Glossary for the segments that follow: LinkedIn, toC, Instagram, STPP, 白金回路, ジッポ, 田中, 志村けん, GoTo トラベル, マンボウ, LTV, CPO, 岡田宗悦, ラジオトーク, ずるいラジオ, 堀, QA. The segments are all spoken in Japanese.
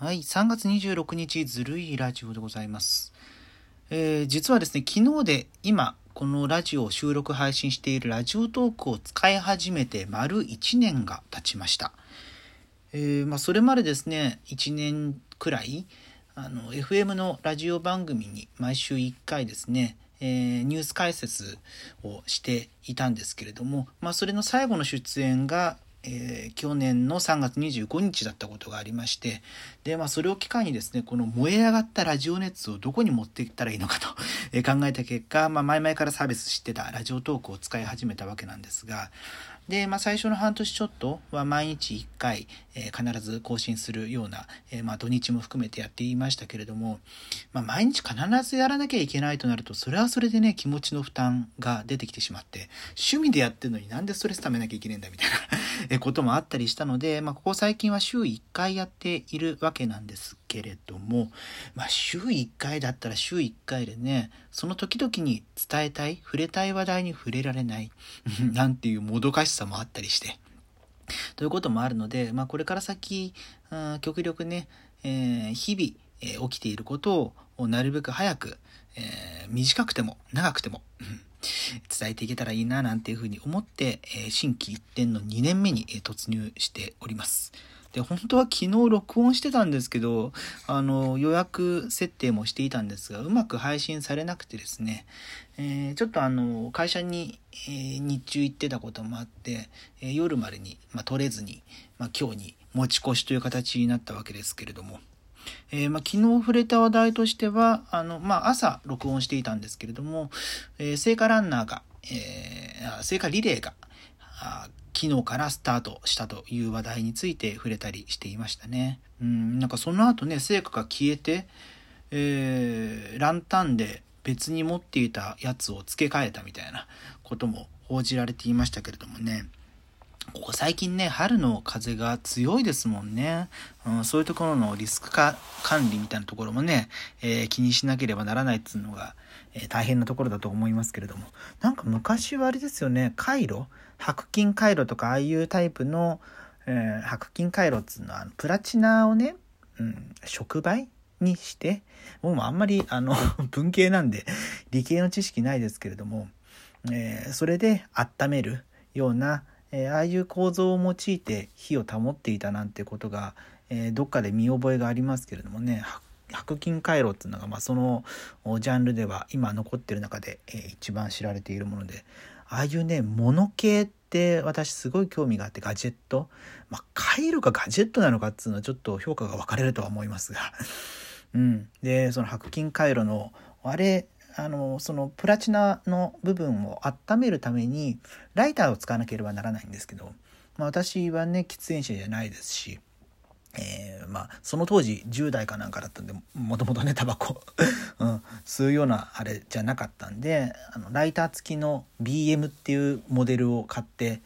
はい、3月26日ずるいラジオでございます。実はですね、昨日で今このラジオを収録配信しているラジオトークを使い始めて丸1年が経ちました。それまでですね、1年くらいFM のラジオ番組に毎週1回ですね、ニュース解説をしていたんですけれども、それの最後の出演が去年の3月25日だったことがありまして、で、それを機会にですね、この燃え上がったラジオ熱をどこに持っていったらいいのかと考えた結果、前々からサービスしてたラジオトークを使い始めたわけなんですが、で、最初の半年ちょっとは毎日1回、必ず更新するような、土日も含めてやっていましたけれども、毎日必ずやらなきゃいけないとなると、それはそれでね、気持ちの負担が出てきてしまって、趣味でやってるのになんでストレス溜めなきゃいけないんだみたいなこともあったりしたので、ここ最近は週1回やっているわけなんですけれども、週1回だったら週1回でね、その時々に伝えたい、触れたい話題に触れられないなんていうもどかしさもあったりしてということもあるので、これから先極力ね、日々、起きていることをなるべく早く、短くても長くても伝えていけたらいいななんていうふうに思って、新規一転の2年目に突入しております。で、本当は昨日録音してたんですけど、予約設定もしていたんですが、うまく配信されなくてですね、ちょっと会社に、日中行ってたこともあって、夜までに、撮れずに、今日に持ち越しという形になったわけですけれども、昨日触れた話題としては、朝録音していたんですけれども、聖火リレーが昨日からスタートしたという話題について触れたりしていましたね。その後ね、聖火が消えて、ランタンで別に持っていたやつを付け替えたみたいなことも報じられていましたけれどもね、ここ最近ね、春の風が強いですもんね。そういうところのリスク管理みたいなところもね、気にしなければならないっていうのが、大変なところだと思いますけれども、なんか昔はあれですよね、回路、白金回路とかああいうタイプの、白金回路っていうのはプラチナをね、触媒にして、もうあんまり文系なんで理系の知識ないですけれども、それで温めるようなああいう構造を用いて火を保っていたなんてことが、どっかで見覚えがありますけれどもね、白金回路っていうのが、そのジャンルでは今残ってる中で、一番知られているもので、ああいうね、物系って私すごい興味があって、ガジェット、回路かガジェットなのかっていうのはちょっと評価が分かれるとは思いますがで、その白金回路のあれ、そのプラチナの部分を温めるためにライターを使わなければならないんですけど、私はね、喫煙者じゃないですし、その当時10代かなんかだったんで、もともとね、タバコ吸うようなあれじゃなかったんで、ライター付きの BM っていうモデルを買って、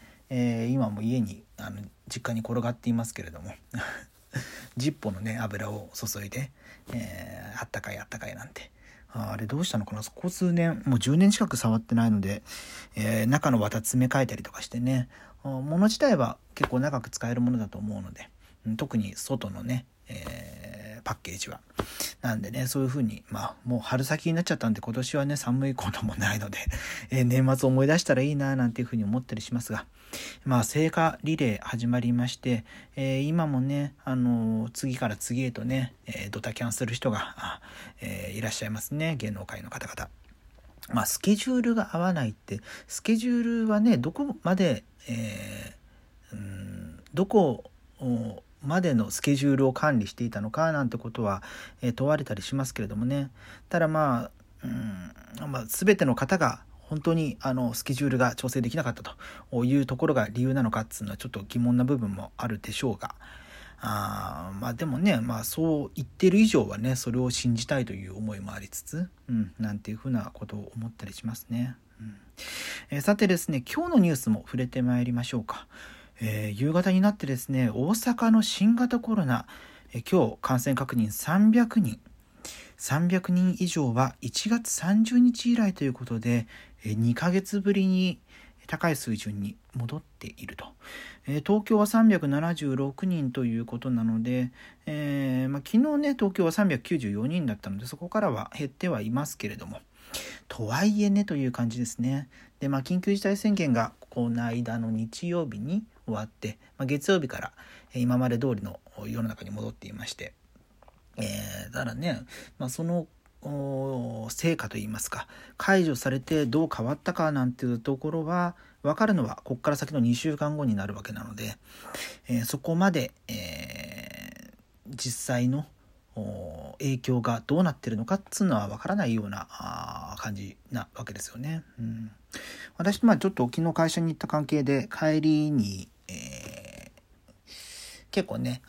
今も家に実家に転がっていますけれどもジッポのね、油を注いで、あったかいあったかいなんて、あれどうしたのかな、ここ数年もう10年近く触ってないので、中の綿詰め替えたりとかしてね、物自体は結構長く使えるものだと思うので、特に外のね、パッケージはなんでね、そういう風に、もう春先になっちゃったんで、今年はね、寒いこともないので年末思い出したらいいななんていう風に思ったりしますが、聖火リレー始まりまして、今もね、次から次へとね、ドタキャンする人が、いらっしゃいますね、芸能界の方々。スケジュールが合わないって、スケジュールはね、どこまで、どこをまでのスケジュールを管理していたのかなんてことは、問われたりしますけれどもね。ただ全ての方が本当にスケジュールが調整できなかったというところが理由なのかっていうのは、ちょっと疑問な部分もあるでしょうが、でもね、そう言ってる以上はね、それを信じたいという思いもありつつ、なんていうふうなことを思ったりしますね。さてですね、今日のニュースも触れてまいりましょうか。夕方になってですね、大阪の新型コロナ、今日感染確認300人、300人以上は1月30日以来ということで、2ヶ月ぶりに、高い水準に戻っていると。東京は376人ということなので、昨日ね、東京は394人だったので、そこからは減ってはいますけれども、とはいえねという感じですね。で、緊急事態宣言がこの間の日曜日に終わって、月曜日から今まで通りの世の中に戻っていまして、ただね、その成果といいますか、解除されてどう変わったかなんていうところは分かるのはここから先の2週間後になるわけなので、そこまで、実際の影響がどうなってるのかっつうのは分からないような感じなわけですよね。私、ちょっと昨日会社に行った関係で帰りに、結構ね、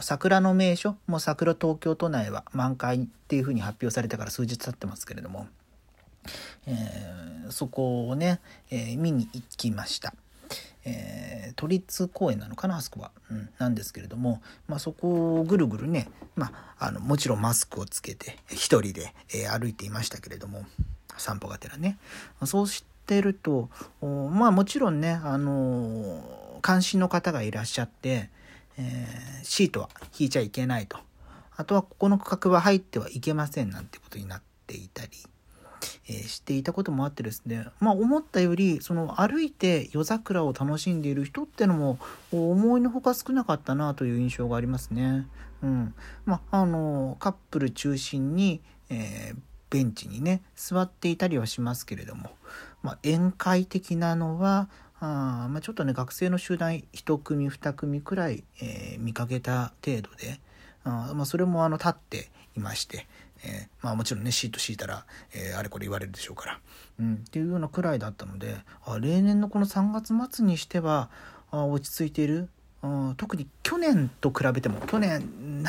桜の名所、もう桜東京都内は満開っていうふうに発表されてから数日経ってますけれども、そこをね、見に行きました。都立公園なのかな、あそこは、なんですけれども、そこをぐるぐるね、もちろんマスクをつけて一人で、歩いていましたけれども、散歩がてらね。そうしてると、もちろんね、監視の方がいらっしゃって、シートは引いちゃいけないと、あとはここの区画は入ってはいけませんなんてことになっていたり、していたこともあってですね、思ったよりその歩いて夜桜を楽しんでいる人ってのも思いのほか少なかったなという印象がありますね。カップル中心に、ベンチにね座っていたりはしますけれども、宴会的なのはちょっとね、学生の集団1組2組くらい、見かけた程度で、それも立っていまして、もちろんね、シート敷いたら、あれこれ言われるでしょうから、っていうようなくらいだったので、例年のこの3月末にしては落ち着いている。特に去年と比べても、去年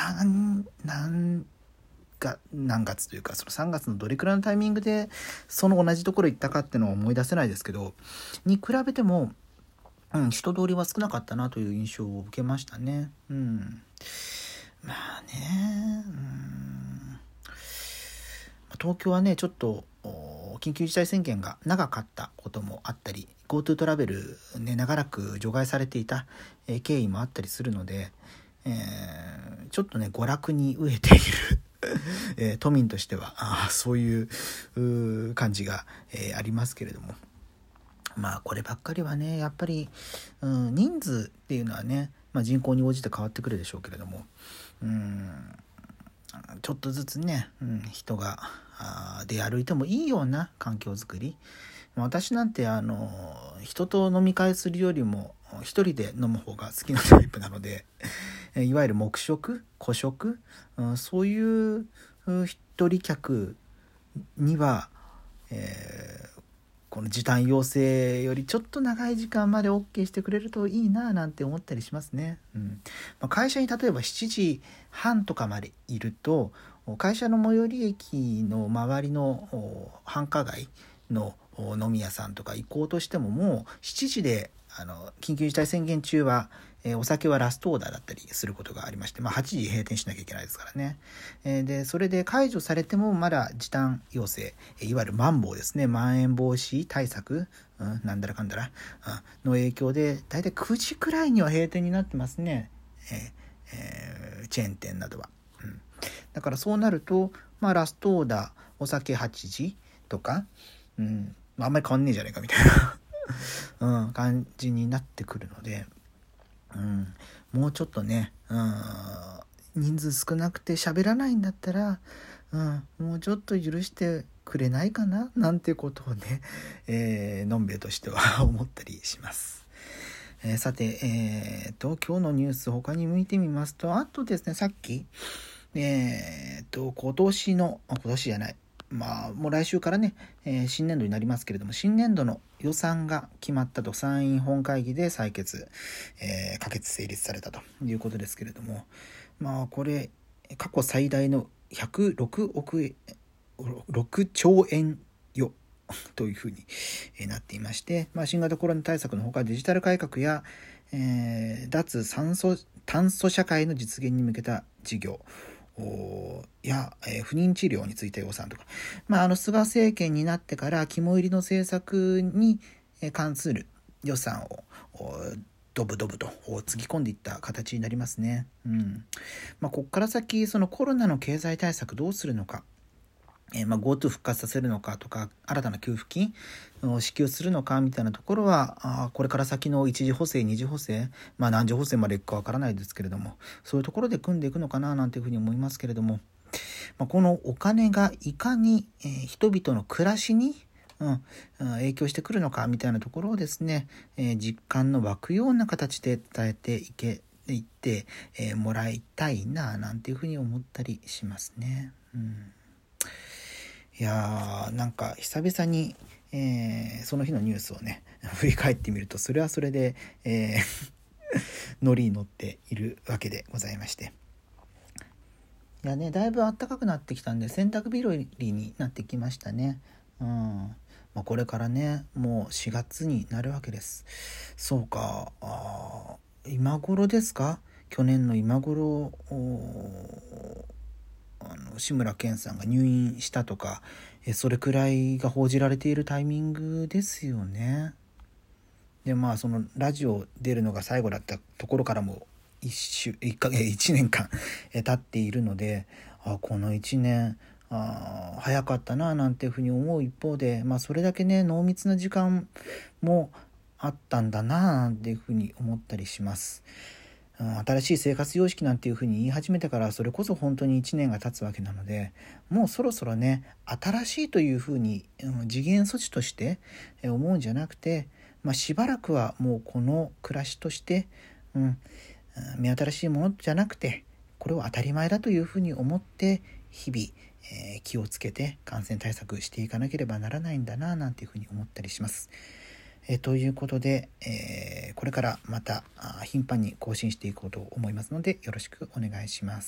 何月というか、その3月のどれくらいのタイミングでその同じところ行ったかっていうのは思い出せないですけどに比べても、人通りは少なかったなという印象を受けましたね。東京はね、ちょっと緊急事態宣言が長かったこともあったり、 GoTo トラベルね、長らく除外されていた経緯もあったりするので、ちょっとね、娯楽に飢えている都民としてはそういう感じが、ありますけれども、こればっかりはね、やっぱり、人数っていうのはね、人口に応じて変わってくるでしょうけれども、ちょっとずつね、人が出歩いてもいいような環境づくり。私なんて人と飲み会するよりも一人で飲む方が好きなタイプなので、いわゆる黙食、個食、そういう一人客には、この時短要請よりちょっと長い時間まで OK してくれるといいななんて思ったりしますね。会社に例えば7時半とかまでいると、会社の最寄り駅の周りの繁華街の飲み屋さんとか行こうとしても、もう7時で緊急事態宣言中は、お酒はラストオーダーだったりすることがありまして、8時閉店しなきゃいけないですからね。でそれで解除されてもまだ時短要請、いわゆるマンボウですね、まん延防止対策、なんだらかんだら、の影響で大体9時くらいには閉店になってますね、チェーン店などは、だからそうなると、ラストオーダーお酒8時とか、あんまり変わんねえじゃねえかみたいな感じになってくるので、もうちょっとね、人数少なくて喋らないんだったら、もうちょっと許してくれないかななんてことをね、のんべえとしては思ったりします。さて、今日のニュース他に向いてみますと、あとですね、さっきもう来週からね、新年度になりますけれども、新年度の予算が決まったと、参院本会議で採決、可決成立されたということですけれども、これ過去最大の106兆円余というふうになっていまして、新型コロナ対策のほか、デジタル改革や、脱炭素社会の実現に向けた事業や、不妊治療について予算とか、菅政権になってから肝入りの政策に、関する予算をドブドブとつぎ込んでいった形になりますね。ここから先、そのコロナの経済対策どうするのか、GoTo 復活させるのかとか、新たな給付金を支給するのかみたいなところは、これから先の一次補正、二次補正、何次補正までいくかわからないですけれども、そういうところで組んでいくのかななんていうふうに思いますけれども、このお金がいかに人々の暮らしに影響してくるのかみたいなところをですね、実感の湧くような形で伝えていってもらいたいななんていうふうに思ったりしますね。いやー、なんか久々に、その日のニュースをね振り返ってみると、それはそれで、ノリに乗っているわけでございまして、いやね、だいぶ暖かくなってきたんで洗濯日和になってきましたね。これからね、もう4月になるわけです。そうか、今頃ですか、去年の今頃志村けんさんが入院したとか、それくらいが報じられているタイミングですよね。で、そのラジオ出るのが最後だったところからも1年間経っているので、この1年早かったななんていうふうに思う一方で、それだけね濃密な時間もあったんだななんていうふうに思ったりします。新しい生活様式なんていうふうに言い始めてから、それこそ本当に1年が経つわけなので、もうそろそろね、新しいというふうに次元措置として思うんじゃなくて、しばらくはもうこの暮らしとして、目新しいものじゃなくて、これを当たり前だというふうに思って日々気をつけて感染対策していかなければならないんだななんていうふうに思ったりします。ということで、これからまた頻繁に更新していこうと思いますので、よろしくお願いします。